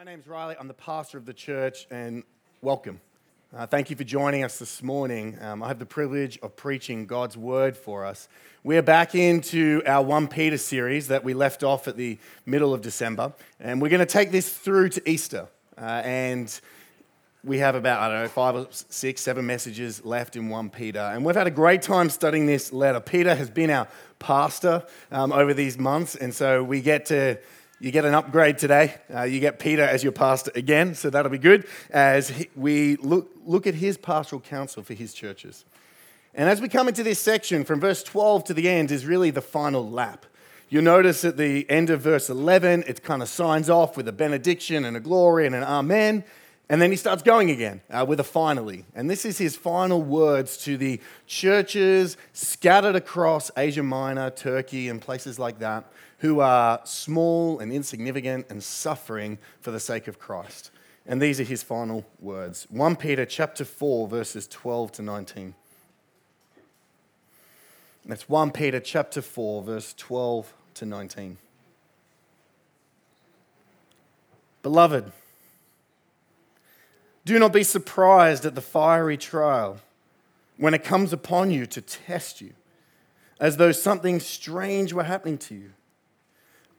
My name's Riley. I'm the pastor of the church, and welcome. Thank you for joining us this morning. I have the privilege of preaching God's word for us. We're back into our 1 Peter series that we left off at the middle of December, and we're going to take this through to Easter. And we have about, 5 or 6, 7 messages left in 1 Peter. And we've had a great time studying this letter. Peter has been our pastor over these months, and so we get to... You get an upgrade today. You get Peter as your pastor again, so that'll be good as we look at his pastoral counsel for his churches. And as we come into this section, from verse 12 to the end is really the final lap. You'll notice at the end of verse 11, it kind of signs off with a benediction and a glory and an amen, and then he starts going again with a finally. And this is his final words to the churches scattered across Asia Minor, Turkey, and places like that, who are small and insignificant and suffering for the sake of Christ. And these are his final words. 1 Peter chapter 4, verses 12 to 19. That's 1 Peter chapter 4, verse 12 to 19. Beloved, do not be surprised at the fiery trial when it comes upon you to test you, as though something strange were happening to you.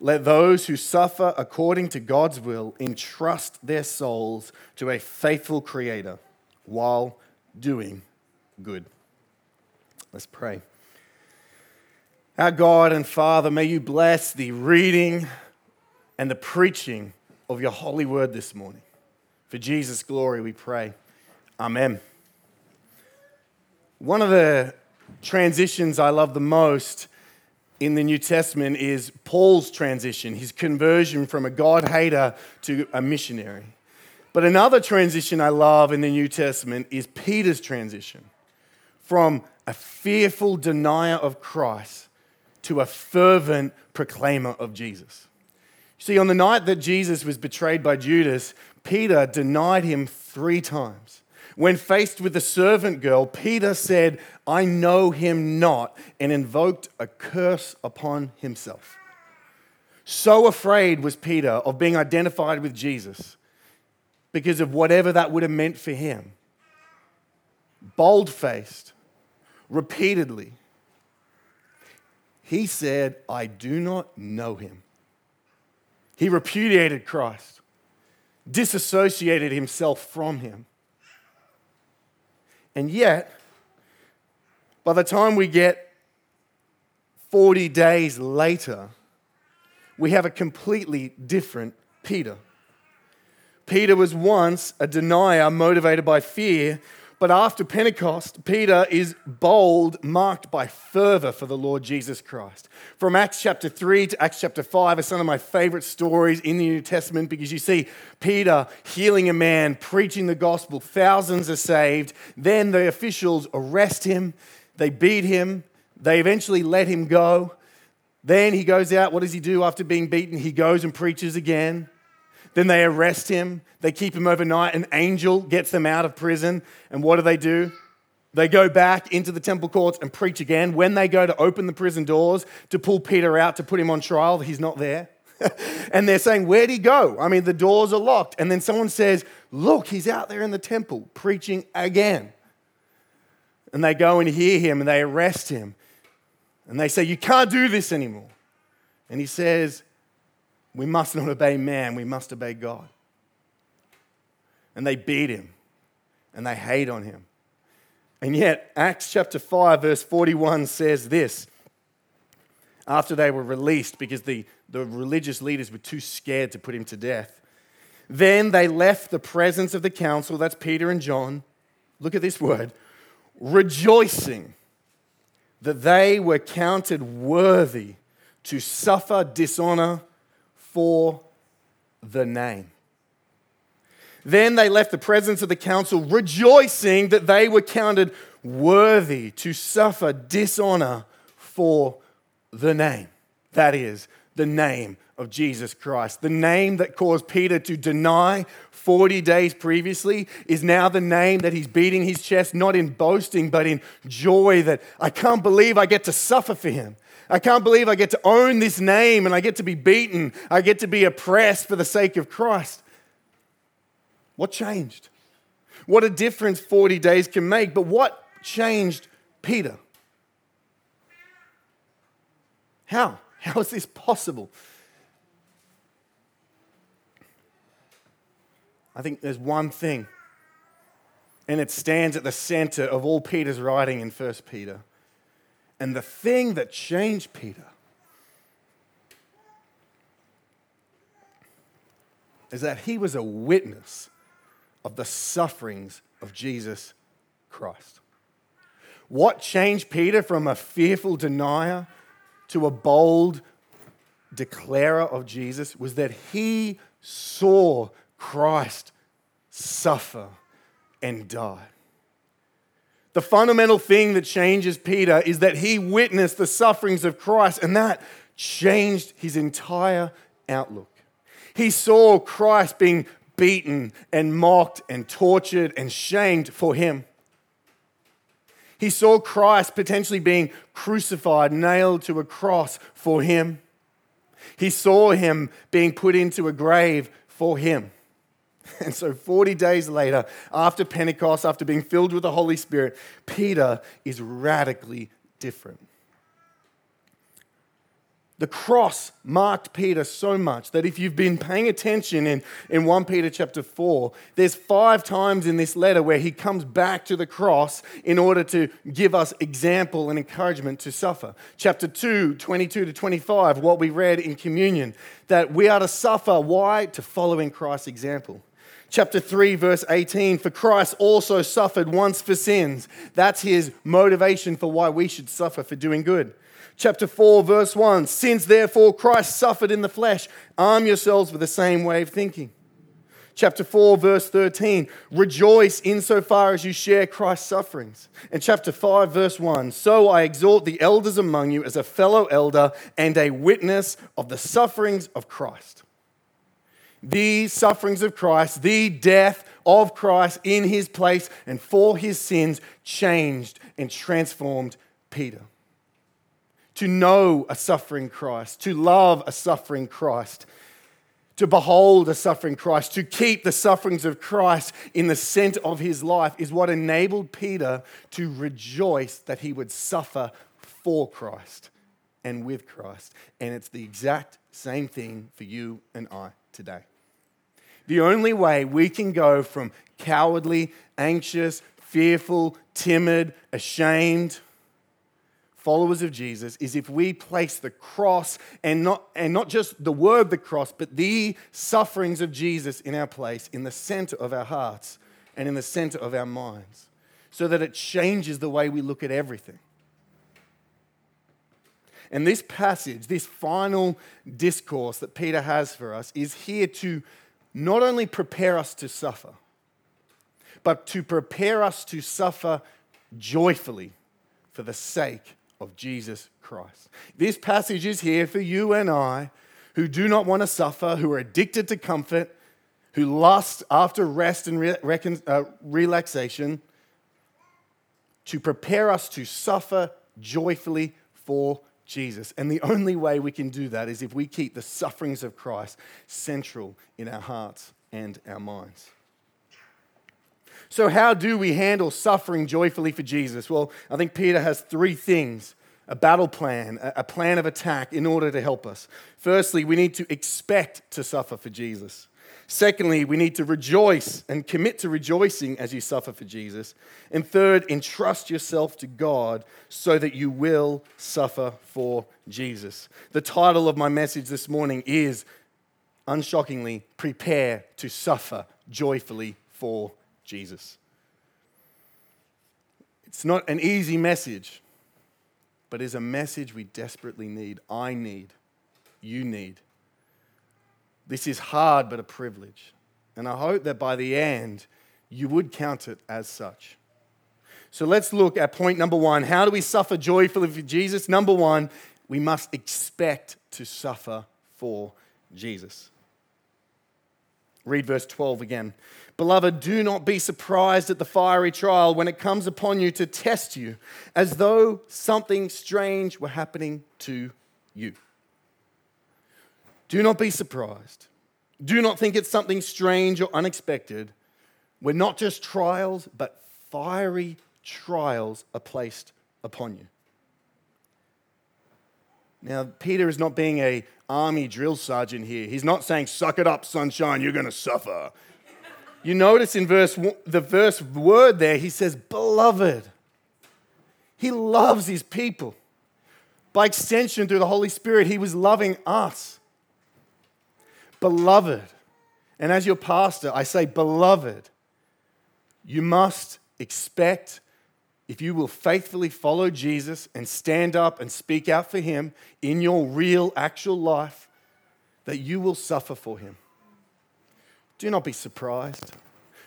let those who suffer according to God's will entrust their souls to a faithful Creator while doing good. Let's pray. Our God and Father, may you bless the reading and the preaching of your holy word this morning. For Jesus' glory we pray. Amen. One of the transitions I love the most in the New Testament is Paul's transition, his conversion from a God-hater to a missionary. But another transition I love in the New Testament is Peter's transition from a fearful denier of Christ to a fervent proclaimer of Jesus. You see, on the night that Jesus was betrayed by Judas, Peter denied him 3 times. When faced with the servant girl, Peter said, "I know him not," and invoked a curse upon himself. So afraid was Peter of being identified with Jesus because of whatever that would have meant for him. Bold-faced, repeatedly, he said, "I do not know him." He repudiated Christ, disassociated himself from him. And yet, by the time we get 40 days later, we have a completely different Peter. Peter was once a denier motivated by fear, but after Pentecost, Peter is bold, marked by fervor for the Lord Jesus Christ. From Acts chapter 3 to Acts chapter 5 are some of my favorite stories in the New Testament, because you see Peter healing a man, preaching the gospel, thousands are saved. Then the officials arrest him, they beat him, they eventually let him go. Then he goes out. What does he do after being beaten? He goes and preaches again. Then they arrest him. They keep him overnight. An angel gets them out of prison. And what do? They go back into the temple courts and preach again. When they go to open the prison doors to pull Peter out, to put him on trial, he's not there. And they're saying, "Where'd he go? I mean, the doors are locked." And then someone says, "Look, he's out there in the temple preaching again." And they go and hear him and they arrest him. And they say, "You can't do this anymore." And he says, "We must not obey man, we must obey God." And they beat him, and they hate on him, And yet, Acts chapter 5, verse 41 says this. After they were released, because the religious leaders were too scared to put him to death, then they left the presence of the council, that's Peter and John, look at this word, rejoicing that they were counted worthy to suffer dishonor for the name. Then they left the presence of the council, rejoicing that they were counted worthy to suffer dishonor for the name. That is, the name of Jesus Christ. The name that caused Peter to deny 40 days previously is now the name that he's beating his chest, not in boasting, but in joy that I can't believe I get to suffer for him. I can't believe I get to own this name and I get to be beaten. I get to be oppressed for the sake of Christ. What changed? What a difference 40 days can make. But what changed Peter? How? How is this possible? I think there's one thing, and it stands at the center of all Peter's writing in 1 Peter. And the thing that changed Peter is that he was a witness of the sufferings of Jesus Christ. What changed Peter from a fearful denier to a bold declarer of Jesus was that he saw Christ suffer and die. The fundamental thing that changes Peter is that he witnessed the sufferings of Christ, and that changed his entire outlook. He saw Christ being beaten and mocked and tortured and shamed for him. He saw Christ potentially being crucified, nailed to a cross for him. He saw him being put into a grave for him. And so 40 days later, after Pentecost, after being filled with the Holy Spirit, Peter is radically different. The cross marked Peter so much that if you've been paying attention in 1 Peter chapter 4, there's 5 times in this letter where he comes back to the cross in order to give us example and encouragement to suffer. Chapter 2, 22 to 25, what we read in communion, that we are to suffer. Why? To follow in Christ's example. Chapter 3, verse 18, for Christ also suffered once for sins. That's his motivation for why we should suffer for doing good. Chapter 4, verse 1, since therefore Christ suffered in the flesh, arm yourselves with the same way of thinking. Chapter 4, verse 13, rejoice insofar as you share Christ's sufferings. And chapter 5, verse 1, so I exhort the elders among you as a fellow elder and a witness of the sufferings of Christ. The sufferings of Christ, the death of Christ in his place and for his sins changed and transformed Peter. To know a suffering Christ, to love a suffering Christ, to behold a suffering Christ, to keep the sufferings of Christ in the center of his life is what enabled Peter to rejoice that he would suffer for Christ and with Christ. And it's the exact same thing for you and I today. The only way we can go from cowardly, anxious, fearful, timid, ashamed followers of Jesus is if we place the cross and not just the word the cross, but the sufferings of Jesus in our place, in the center of our hearts and in the center of our minds, so that it changes the way we look at everything. And this passage, this final discourse that Peter has for us is here to not only prepare us to suffer, but to prepare us to suffer joyfully for the sake of Jesus Christ. This passage is here for you and I who do not want to suffer, who are addicted to comfort, who lust after rest and relaxation, to prepare us to suffer joyfully for Jesus. And the only way we can do that is if we keep the sufferings of Christ central in our hearts and our minds. So how do we handle suffering joyfully for Jesus? Well, I think Peter has 3 things, a battle plan, a plan of attack in order to help us. Firstly, we need to expect to suffer for Jesus. Secondly, we need to rejoice and commit to rejoicing as you suffer for Jesus. And third, entrust yourself to God so that you will suffer for Jesus. The title of my message this morning is, unshockingly, Prepare to Suffer Joyfully for Jesus. It's not an easy message, but it's a message we desperately need. I need, you need. This is hard, but a privilege. And I hope that by the end, you would count it as such. So let's look at point number one. How do we suffer joyfully for Jesus? Number one, we must expect to suffer for Jesus. Read verse 12 again. Beloved, do not be surprised at the fiery trial when it comes upon you to test you, as though something strange were happening to you. Do not be surprised. Do not think it's something strange or unexpected. When not just trials, but fiery trials are placed upon you. Now, Peter is not being an army drill sergeant here. He's not saying, suck it up, sunshine, you're going to suffer. You notice in the verse word there, he says, beloved. He loves his people. By extension, through the Holy Spirit, he was loving us. Beloved, and as your pastor, I say, beloved, you must expect, if you will faithfully follow Jesus and stand up and speak out for him in your real, actual life, that you will suffer for him. Do not be surprised.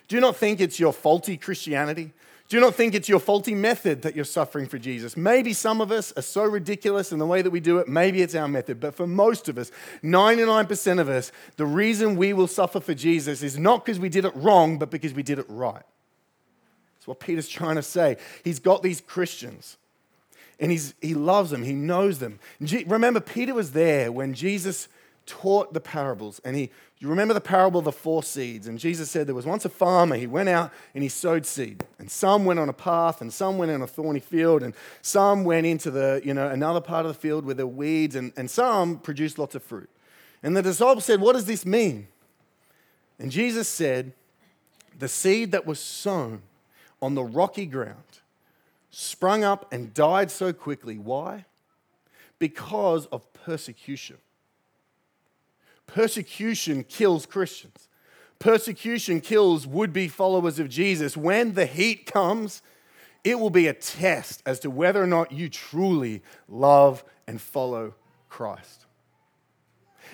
Do not think it's your faulty Christianity. Do not think it's your faulty method that you're suffering for Jesus. Maybe some of us are so ridiculous in the way that we do it, maybe it's our method. But for most of us, 99% of us, the reason we will suffer for Jesus is not because we did it wrong, but because we did it right. That's what Peter's trying to say. He's got these Christians, and he loves them. He knows them. Remember, Peter was there when Jesus taught the parables, and you remember the parable of the four seeds, and Jesus said there was once a farmer. He went out and he sowed seed, and some went on a path, and some went on a thorny field, and some went into another part of the field where there were weeds, and some produced lots of fruit. And the disciples said, what does this mean? And Jesus said, the seed that was sown on the rocky ground sprung up and died so quickly. Why? Because of persecution. Persecution kills Christians. Persecution kills would-be followers of Jesus. When the heat comes, it will be a test as to whether or not you truly love and follow Christ.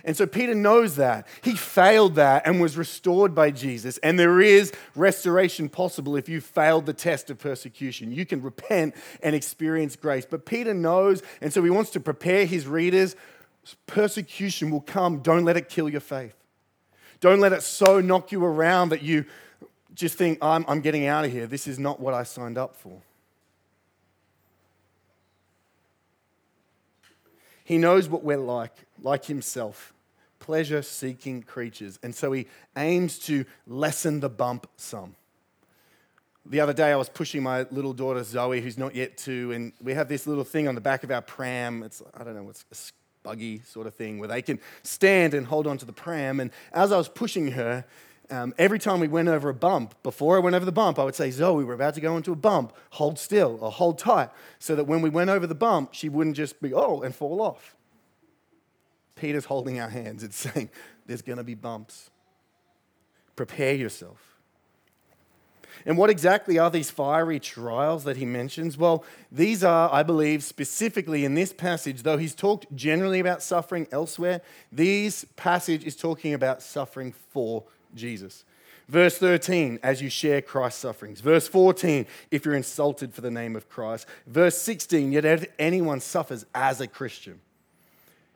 And so Peter knows that. He failed that and was restored by Jesus. And there is restoration possible if you failed the test of persecution. You can repent and experience grace. But Peter knows, and so he wants to prepare his readers. Persecution will come. Don't let it kill your faith. Don't let it so knock you around that you just think, I'm getting out of here. This is not what I signed up for. He knows what we're like himself, pleasure-seeking creatures. And so he aims to lessen the bump some. The other day I was pushing my little daughter, Zoe, who's not yet 2, and we have this little thing on the back of our pram. It's, I don't know, it's a buggy sort of thing where they can stand and hold on to the pram. And as I was pushing her, every time we went over a bump, before I went over the bump, I would say, Zoe, we're about to go into a bump. Hold still or hold tight so that when we went over the bump, she wouldn't just be, and fall off. Peter's holding our hands and saying, there's going to be bumps. Prepare yourself. And what exactly are these fiery trials that he mentions? Well, these are, I believe, specifically in this passage, though he's talked generally about suffering elsewhere, this passage is talking about suffering for Jesus. Verse 13, as you share Christ's sufferings. Verse 14, if you're insulted for the name of Christ. Verse 16, yet if anyone suffers as a Christian.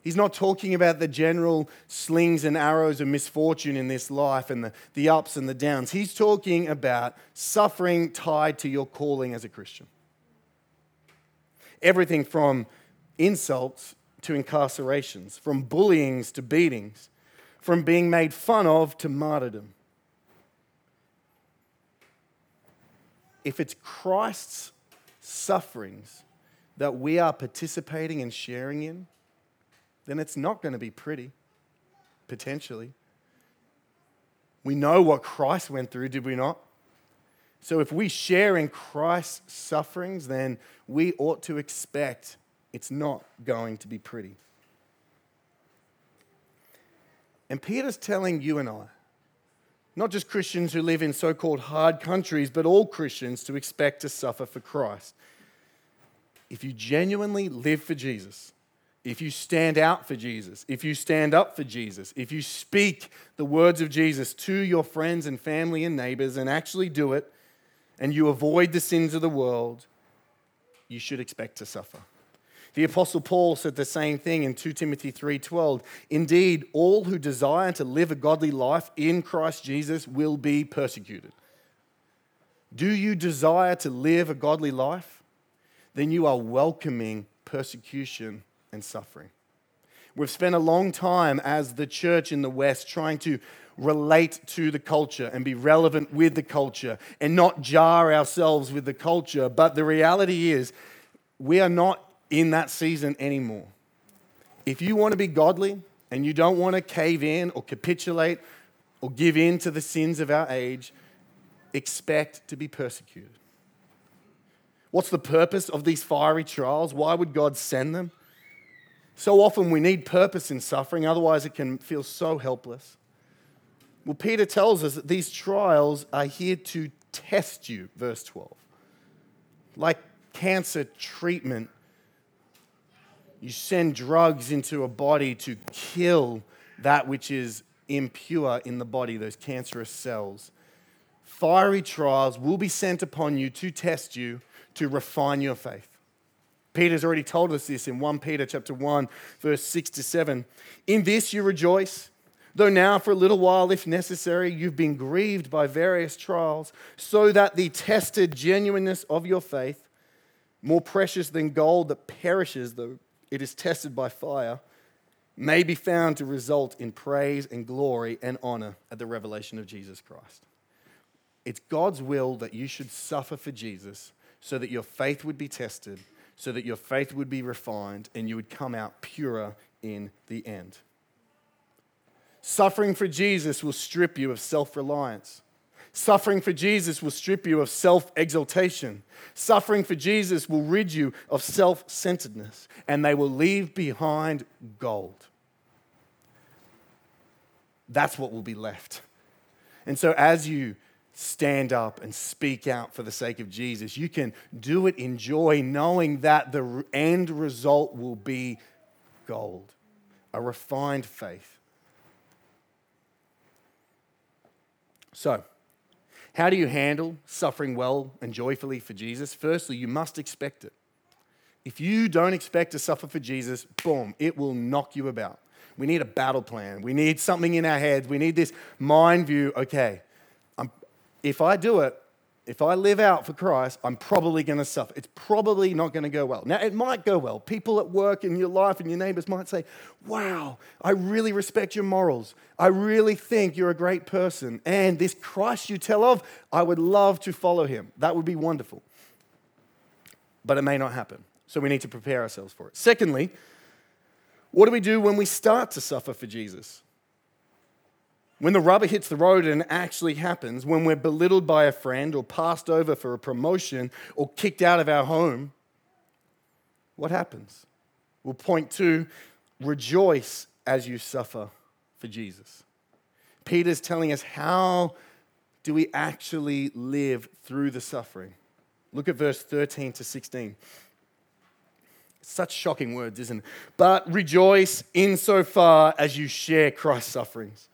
He's not talking about the general slings and arrows of misfortune in this life and the ups and the downs. He's talking about suffering tied to your calling as a Christian. Everything from insults to incarcerations, from bullyings to beatings, from being made fun of to martyrdom. If it's Christ's sufferings that we are participating and sharing in, then it's not going to be pretty, potentially. We know what Christ went through, did we not? So if we share in Christ's sufferings, then we ought to expect it's not going to be pretty. And Peter's telling you and I, not just Christians who live in so-called hard countries, but all Christians, to expect to suffer for Christ. If you genuinely live for Jesus, if you stand out for Jesus, if you stand up for Jesus, if you speak the words of Jesus to your friends and family and neighbors and actually do it, and you avoid the sins of the world, you should expect to suffer. The Apostle Paul said the same thing in 2 Timothy 3:12. Indeed, all who desire to live a godly life in Christ Jesus will be persecuted. Do you desire to live a godly life? Then you are welcoming persecution and suffering. We've spent a long time as the church in the West trying to relate to the culture and be relevant with the culture and not jar ourselves with the culture. But the reality is we are not in that season anymore. If you want to be godly and you don't want to cave in or capitulate or give in to the sins of our age, expect to be persecuted. What's the purpose of these fiery trials? Why would God send them? So often we need purpose in suffering, otherwise it can feel so helpless. Well, Peter tells us that these trials are here to test you, verse 12. Like cancer treatment, you send drugs into a body to kill that which is impure in the body, those cancerous cells. Fiery trials will be sent upon you to test you, to refine your faith. Peter's already told us this in 1 Peter chapter 1, verse 6-7. In this you rejoice, though now for a little while, if necessary, you've been grieved by various trials, so that the tested genuineness of your faith, more precious than gold that perishes though it is tested by fire, may be found to result in praise and glory and honor at the revelation of Jesus Christ. It's God's will that you should suffer for Jesus so that your faith would be tested, so that your faith would be refined, and you would come out purer in the end. Suffering for Jesus will strip you of self-reliance. Suffering for Jesus will strip you of self-exaltation. Suffering for Jesus will rid you of self-centeredness, and they will leave behind gold. That's what will be left. And so as you stand up and speak out for the sake of Jesus, you can do it in joy, knowing that the end result will be gold, a refined faith. So, how do you handle suffering well and joyfully for Jesus? Firstly, you must expect it. If you don't expect to suffer for Jesus, boom, it will knock you about. We need a battle plan. We need something in our heads. We need this mind view. Okay, if I do it, if I live out for Christ, I'm probably going to suffer. It's probably not going to go well. Now, it might go well. People at work and your life and your neighbors might say, wow, I really respect your morals. I really think you're a great person. And this Christ you tell of, I would love to follow him. That would be wonderful. But it may not happen. So we need to prepare ourselves for it. Secondly, what do we do when we start to suffer for Jesus? When the rubber hits the road and it actually happens, when we're belittled by a friend or passed over for a promotion or kicked out of our home, what happens? Well, point two, rejoice as you suffer for Jesus. Peter's telling us, how do we actually live through the suffering? Look at verse 13-16. Such shocking words, isn't it? But rejoice insofar as you share Christ's sufferings,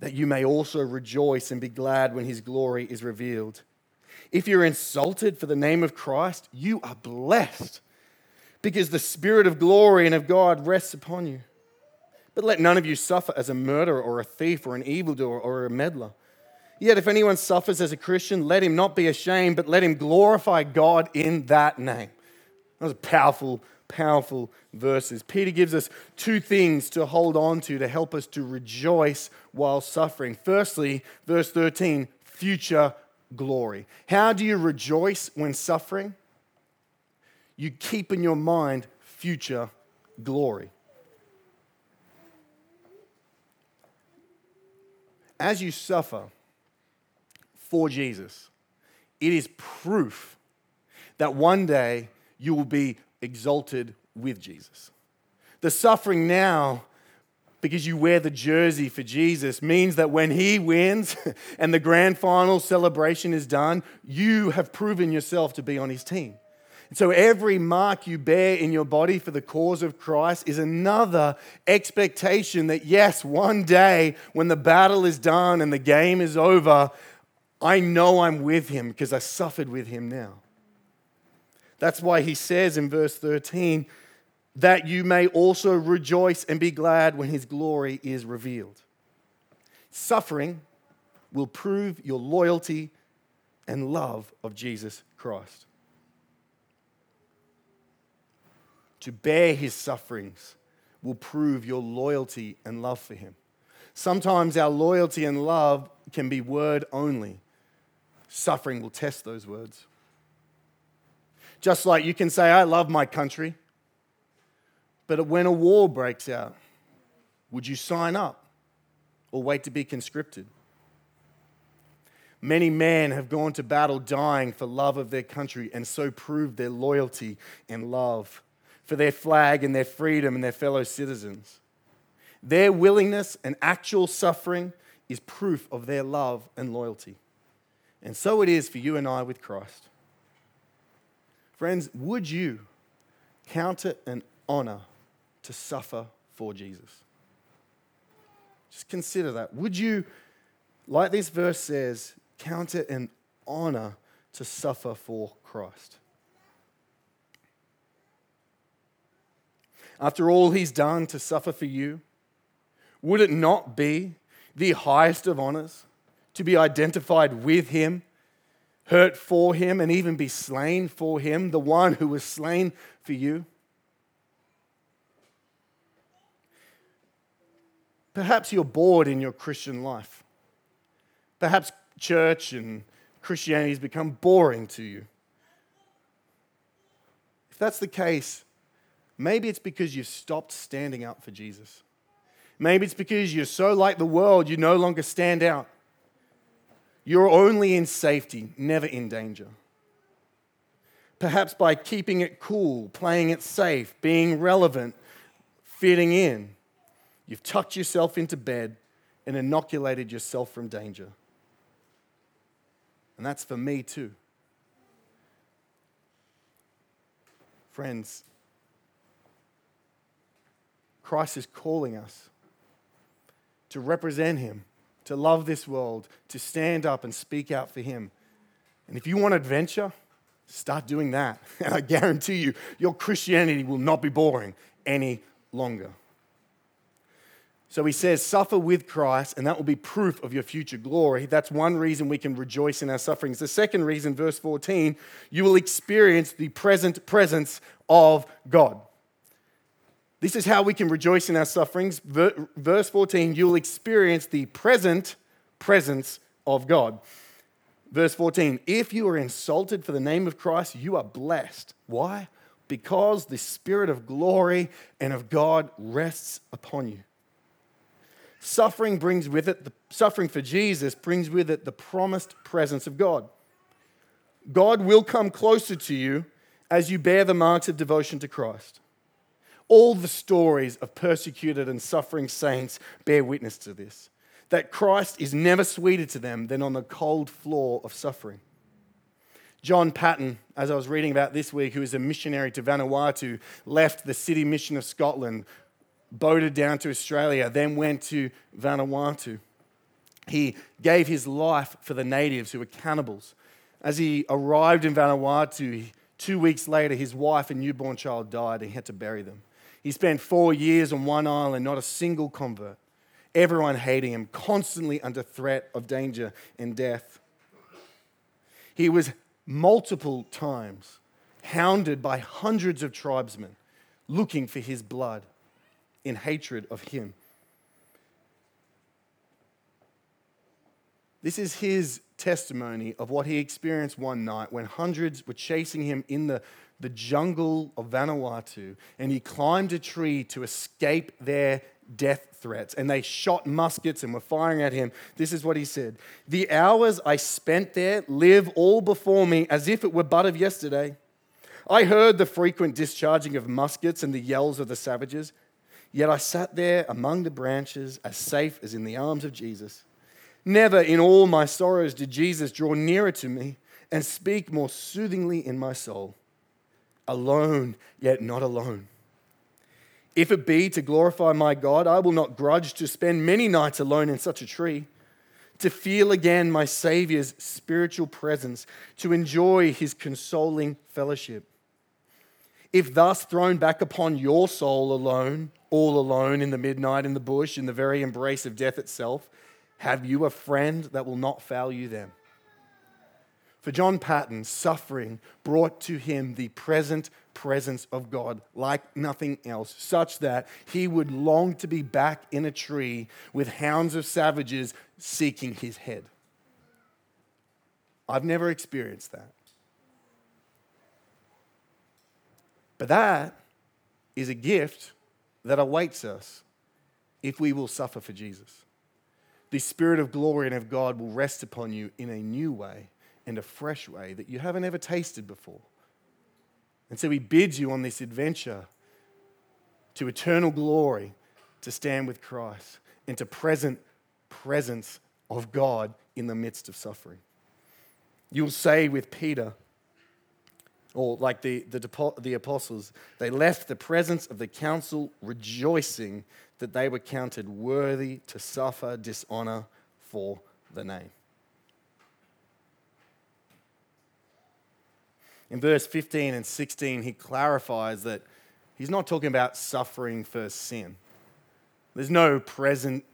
that you may also rejoice and be glad when his glory is revealed. If you're insulted for the name of Christ, you are blessed, because the Spirit of glory and of God rests upon you. But let none of you suffer as a murderer or a thief or an evildoer or a meddler. Yet if anyone suffers as a Christian, let him not be ashamed, but let him glorify God in that name. Those are powerful, powerful verses. Peter gives us two things to hold on to help us to rejoice while suffering. Firstly, verse 13, future glory. How do you rejoice when suffering? You keep in your mind future glory. as you suffer for Jesus, it is proof that one day you will be exalted with Jesus. The suffering now, because you wear the jersey for Jesus, means that when he wins and the grand final celebration is done, you have proven yourself to be on his team. And so every mark you bear in your body for the cause of Christ is another expectation that, yes, one day when the battle is done and the game is over, I know I'm with him because I suffered with him now. That's why he says in verse 13, that you may also rejoice and be glad when his glory is revealed. Suffering will prove your loyalty and love of Jesus Christ. To bear his sufferings will prove your loyalty and love for him. Sometimes our loyalty and love can be word only. Suffering will test those words. Just like you can say, I love my country, but when a war breaks out, would you sign up or wait to be conscripted? Many men have gone to battle dying for love of their country and so proved their loyalty and love for their flag and their freedom and their fellow citizens. Their willingness and actual suffering is proof of their love and loyalty. And so it is for you and I with Christ. Friends, would you counter and honor to suffer for Jesus? Just consider that. Would you, like this verse says, count it an honor to suffer for Christ? After all he's done to suffer for you, would it not be the highest of honors to be identified with him, hurt for him, and even be slain for him, the one who was slain for you? Perhaps you're bored in your Christian life. Perhaps church and Christianity has become boring to you. If that's the case, maybe it's because you've stopped standing up for Jesus. Maybe it's because you're so like the world, you no longer stand out. You're only in safety, never in danger. Perhaps by keeping it cool, playing it safe, being relevant, fitting in, you've tucked yourself into bed and inoculated yourself from danger. And that's for me too. Friends, Christ is calling us to represent him, to love this world, to stand up and speak out for him. And if you want adventure, start doing that. And I guarantee you, your Christianity will not be boring any longer. So he says, suffer with Christ, and that will be proof of your future glory. That's one reason we can rejoice in our sufferings. The second reason, verse 14, you will experience the present presence of God. This is how we can rejoice in our sufferings. Verse 14, you'll experience the present presence of God. Verse 14, if you are insulted for the name of Christ, you are blessed. Why? Because the Spirit of glory and of God rests upon you. Suffering for Jesus brings with it the promised presence of God. God will come closer to you as you bear the marks of devotion to Christ. All the stories of persecuted and suffering saints bear witness to this, that Christ is never sweeter to them than on the cold floor of suffering. John Patton, as I was reading about this week, who is a missionary to Vanuatu, left the city mission of Scotland, boated down to Australia, then went to Vanuatu. He gave his life for the natives who were cannibals. As he arrived in Vanuatu, 2 weeks later, his wife and newborn child died and he had to bury them. He spent 4 years on one island, not a single convert. Everyone hating him, constantly under threat of danger and death. He was multiple times hounded by hundreds of tribesmen looking for his blood, in hatred of him. This is his testimony of what he experienced one night when hundreds were chasing him in the jungle of Vanuatu, and he climbed a tree to escape their death threats, and they shot muskets and were firing at him. This is what he said: "The hours I spent there live all before me as if it were but of yesterday. I heard the frequent discharging of muskets and the yells of the savages, yet I sat there among the branches as safe as in the arms of Jesus. Never in all my sorrows did Jesus draw nearer to me and speak more soothingly in my soul. Alone, yet not alone. If it be to glorify my God, I will not grudge to spend many nights alone in such a tree, to feel again my Saviour's spiritual presence, to enjoy his consoling fellowship. If thus thrown back upon your soul alone, all alone in the midnight, in the bush, in the very embrace of death itself, have you a friend that will not foul you then?" For John Patton, suffering brought to him the present presence of God like nothing else, such that he would long to be back in a tree with hounds of savages seeking his head. I've never experienced that. But that is a gift that awaits us if we will suffer for Jesus. The Spirit of glory and of God will rest upon you in a new way, and a fresh way that you haven't ever tasted before. And so he bids you on this adventure to eternal glory, to stand with Christ, and to present presence of God in the midst of suffering. You'll say with Peter, or like the apostles, they left the presence of the council rejoicing that they were counted worthy to suffer dishonor for the name. In verse 15 and 16, he clarifies that he's not talking about suffering for sin. There's no present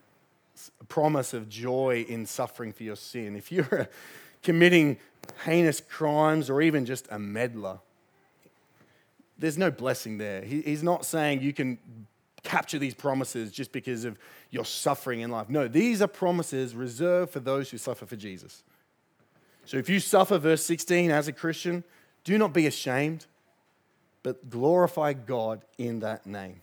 promise of joy in suffering for your sin. If you're committing heinous crimes or even just a meddler, there's no blessing there. He's not saying you can capture these promises just because of your suffering in life. No, these are promises reserved for those who suffer for Jesus. So if you suffer, verse 16, as a Christian, do not be ashamed, but glorify God in that name.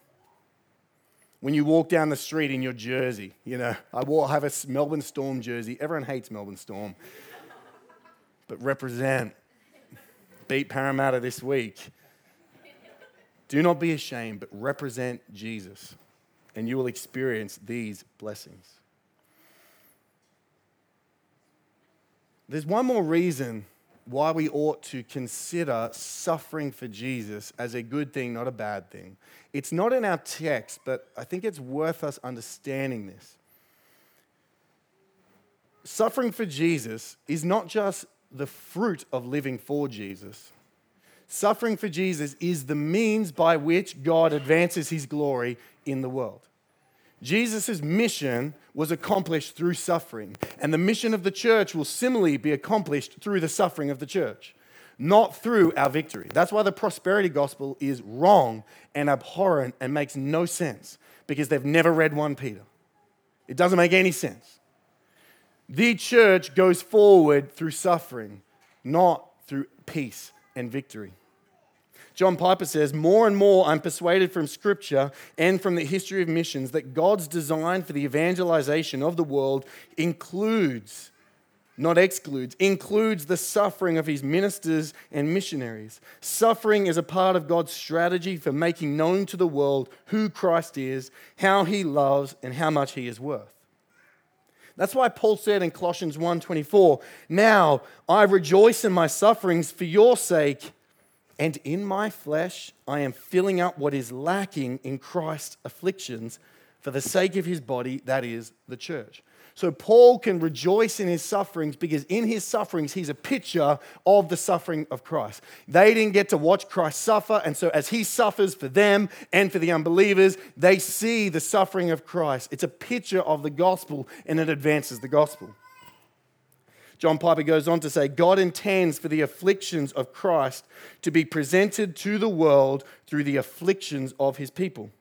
When you walk down the street in your jersey, I have a Melbourne Storm jersey. Everyone hates Melbourne Storm. But represent. Beat Parramatta this week. Do not be ashamed, but represent Jesus, and you will experience these blessings. There's one more reason why we ought to consider suffering for Jesus as a good thing, not a bad thing. It's not in our text, but I think it's worth us understanding this. Suffering for Jesus is not just the fruit of living for Jesus. Suffering for Jesus is the means by which God advances his glory in the world. Jesus' mission was accomplished through suffering, and the mission of the church will similarly be accomplished through the suffering of the church, not through our victory. That's why the prosperity gospel is wrong and abhorrent and makes no sense, because they've never read 1 Peter. It doesn't make any sense. The church goes forward through suffering, not through peace and victory. John Piper says, "More and more I'm persuaded from Scripture and from the history of missions that God's design for the evangelization of the world includes, not excludes, includes the suffering of his ministers and missionaries. Suffering is a part of God's strategy for making known to the world who Christ is, how he loves, and how much he is worth." That's why Paul said in Colossians 1:24, "Now I rejoice in my sufferings for your sake, and in my flesh, I am filling up what is lacking in Christ's afflictions for the sake of his body, that is, the church." So Paul can rejoice in his sufferings because in his sufferings, he's a picture of the suffering of Christ. They didn't get to watch Christ suffer, and so as he suffers for them and for the unbelievers, they see the suffering of Christ. It's a picture of the gospel, and it advances the gospel. John Piper goes on to say, "God intends for the afflictions of Christ to be presented to the world through the afflictions of his people.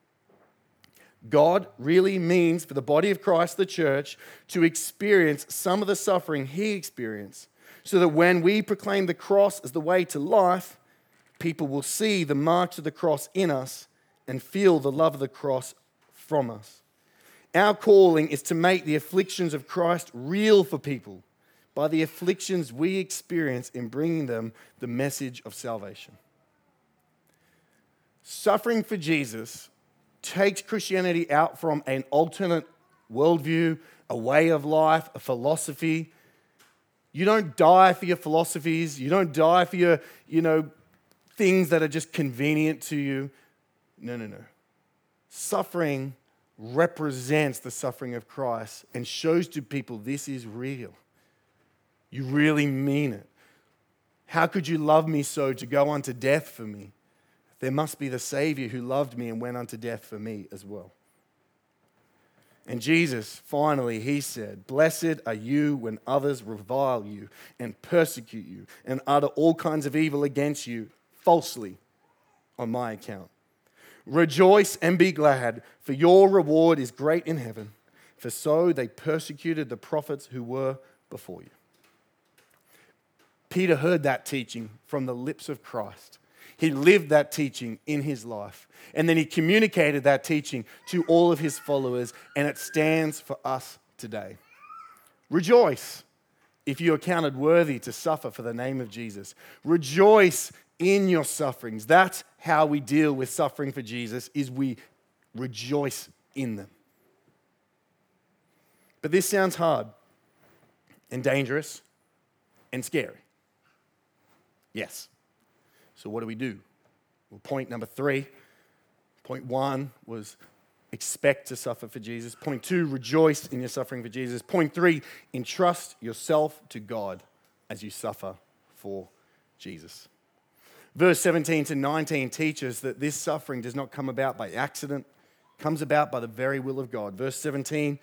God really means for the body of Christ, the church, to experience some of the suffering he experienced, so that when we proclaim the cross as the way to life, people will see the marks of the cross in us and feel the love of the cross from us. Our calling is to make the afflictions of Christ real for people by the afflictions we experience in bringing them the message of salvation. Suffering for Jesus takes Christianity out from an alternate worldview, a way of life, a philosophy. You don't die for your philosophies. You don't die for your, things that are just convenient to you. No. Suffering represents the suffering of Christ and shows to people this is real. You really mean it. How could you love me so to go unto death for me? There must be the Savior who loved me and went unto death for me as well. And Jesus, finally, he said, "Blessed are you when others revile you and persecute you and utter all kinds of evil against you falsely on my account. Rejoice and be glad, for your reward is great in heaven, for so they persecuted the prophets who were before you." Peter heard that teaching from the lips of Christ. He lived that teaching in his life. And then he communicated that teaching to all of his followers, and it stands for us today. Rejoice if you are counted worthy to suffer for the name of Jesus. Rejoice in your sufferings. That's how we deal with suffering for Jesus, is we rejoice in them. But this sounds hard and dangerous and scary. Yes. So what do we do? Well, point number 3. Point 1 was expect to suffer for Jesus. Point 2, rejoice in your suffering for Jesus. Point 3, entrust yourself to God as you suffer for Jesus. Verse 17 to 19 teaches that this suffering does not come about by accident, it comes about by the very will of God. Verse 17,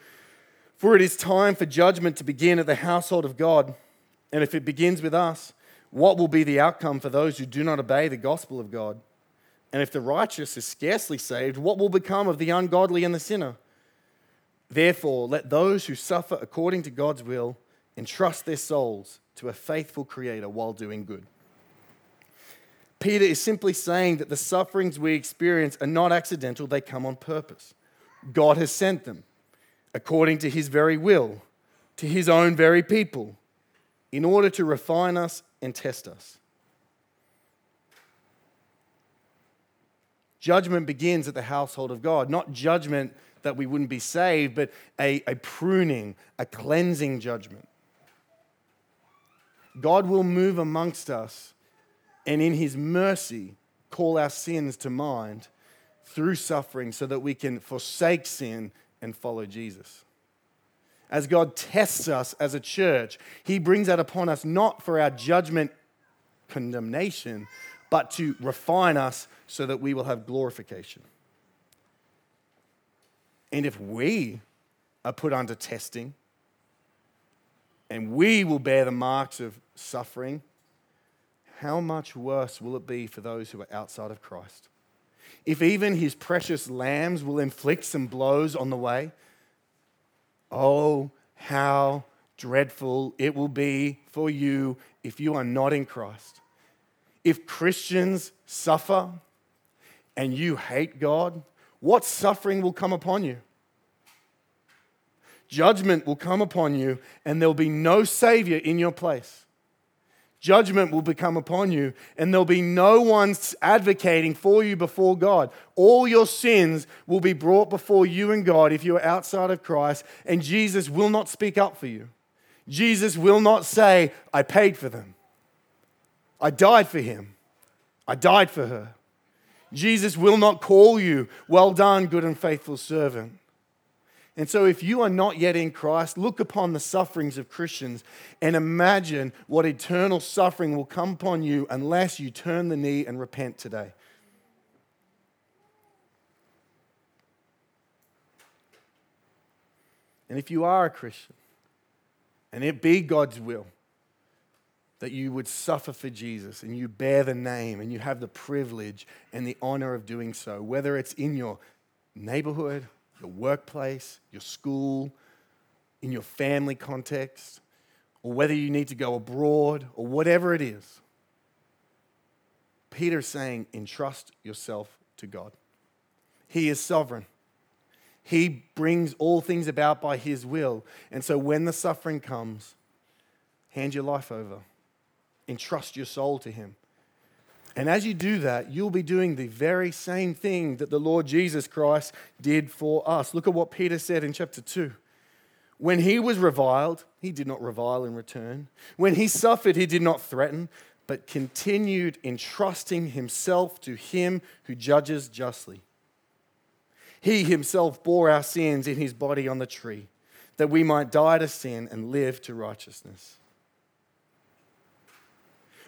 "For it is time for judgment to begin at the household of God, and if it begins with us, what will be the outcome for those who do not obey the gospel of God? And if the righteous is scarcely saved, what will become of the ungodly and the sinner? Therefore, let those who suffer according to God's will entrust their souls to a faithful Creator while doing good." Peter is simply saying that the sufferings we experience are not accidental, they come on purpose. God has sent them according to his very will, to his own very people, in order to refine us and test us. Judgment begins at the household of God, not judgment that we wouldn't be saved, but a pruning, a cleansing judgment. God will move amongst us and in his mercy call our sins to mind through suffering so that we can forsake sin and follow Jesus. As God tests us as a church, he brings that upon us not for our judgment, condemnation, but to refine us so that we will have glorification. And if we are put under testing and we will bear the marks of suffering, how much worse will it be for those who are outside of Christ? If even his precious lambs will inflict some blows on the way, oh, how dreadful it will be for you if you are not in Christ. If Christians suffer and you hate God, what suffering will come upon you? Judgment will come upon you, and there will be no Savior in your place. Judgment will become upon you, and there'll be no one advocating for you before God. All your sins will be brought before you and God if you're outside of Christ, and Jesus will not speak up for you. Jesus will not say, "I paid for them. I died for him. I died for her." Jesus will not call you, "Well done, good and faithful servant." And so if you are not yet in Christ, look upon the sufferings of Christians and imagine what eternal suffering will come upon you unless you turn the knee and repent today. And if you are a Christian, and it be God's will that you would suffer for Jesus and you bear the name and you have the privilege and the honor of doing so, whether it's in your neighborhood, your workplace, your school, in your family context, or whether you need to go abroad or whatever it is, Peter's saying, entrust yourself to God. He is sovereign. He brings all things about by his will. And so when the suffering comes, hand your life over. Entrust your soul to him. And as you do that, you'll be doing the very same thing that the Lord Jesus Christ did for us. Look at what Peter said in chapter 2. When he was reviled, he did not revile in return. When he suffered, he did not threaten, but continued entrusting himself to him who judges justly. He himself bore our sins in his body on the tree, that we might die to sin and live to righteousness.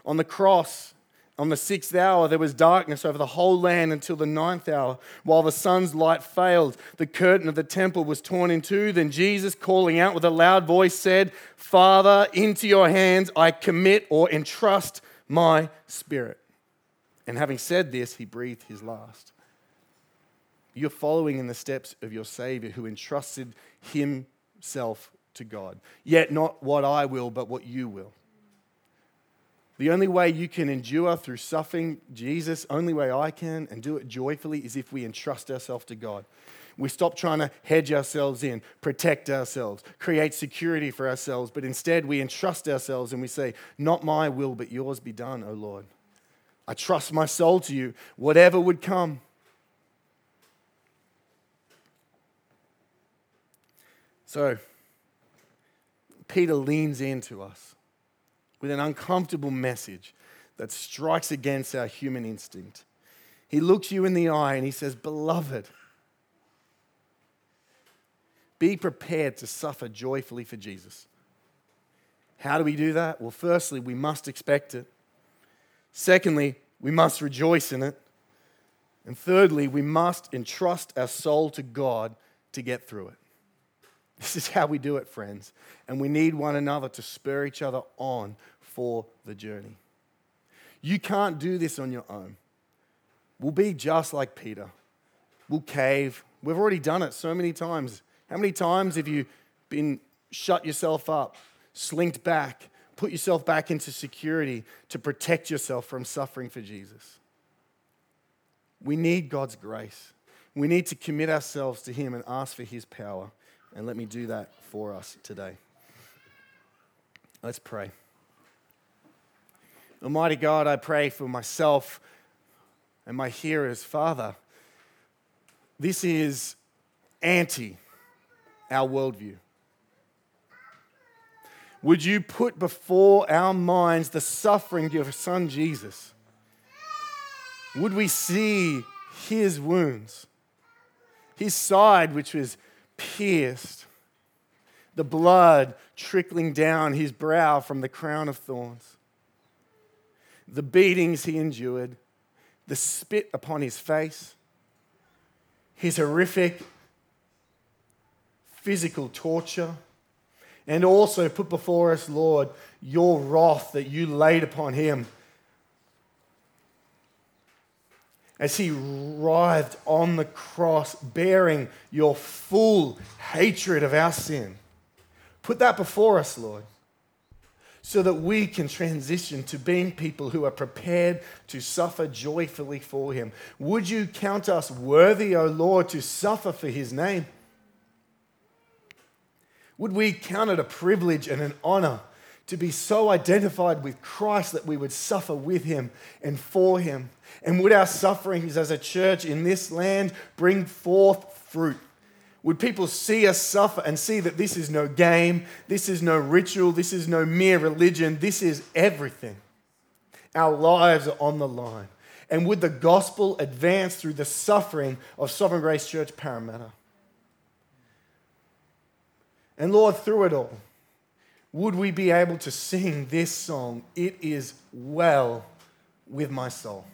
On the cross, on the 6th hour, there was darkness over the whole land until the 9th hour. While the sun's light failed, the curtain of the temple was torn in two. Then Jesus, calling out with a loud voice, said, Father, into your hands I commit or entrust my spirit. And having said this, he breathed his last. You're following in the steps of your Savior who entrusted himself to God. Yet not what I will, but what you will. The only way you can endure through suffering, Jesus, only way I can, and do it joyfully, is if we entrust ourselves to God. We stop trying to hedge ourselves in, protect ourselves, create security for ourselves, but instead we entrust ourselves and we say, not my will, but yours be done, O Lord. I trust my soul to you, whatever would come. So, Peter leans into us with an uncomfortable message that strikes against our human instinct. He looks you in the eye and he says, Beloved, be prepared to suffer joyfully for Jesus. How do we do that? Well, firstly, we must expect it. Secondly, we must rejoice in it. And thirdly, we must entrust our soul to God to get through it. This is how we do it, friends. And we need one another to spur each other on for the journey. You can't do this on your own. We'll be just like Peter. We'll cave. We've already done it so many times. How many times have you been shut yourself up, slinked back, put yourself back into security to protect yourself from suffering for Jesus? We need God's grace. We need to commit ourselves to him and ask for his power. And let me do that for us today. Let's pray. Almighty God, I pray for myself and my hearers. Father, this is anti our worldview. Would you put before our minds the suffering of your Son Jesus? Would we see his wounds, his side which was pierced, the blood trickling down his brow from the crown of thorns, the beatings he endured, the spit upon his face, his horrific physical torture, and also put before us, Lord, your wrath that you laid upon him as he writhed on the cross, bearing your full hatred of our sin. Put that before us, Lord, so that we can transition to being people who are prepared to suffer joyfully for him. Would you count us worthy, O Lord, to suffer for his name? Would we count it a privilege and an honor to be so identified with Christ that we would suffer with him and for him? And would our sufferings as a church in this land bring forth fruit? Would people see us suffer and see that this is no game, this is no ritual, this is no mere religion, this is everything. Our lives are on the line. And would the gospel advance through the suffering of Sovereign Grace Church Parramatta? And Lord, through it all, would we be able to sing this song, It Is Well With My Soul?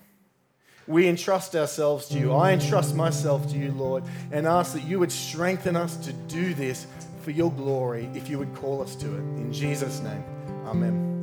We entrust ourselves to you. I entrust myself to you, Lord, and ask that you would strengthen us to do this for your glory if you would call us to it. In Jesus' name, amen.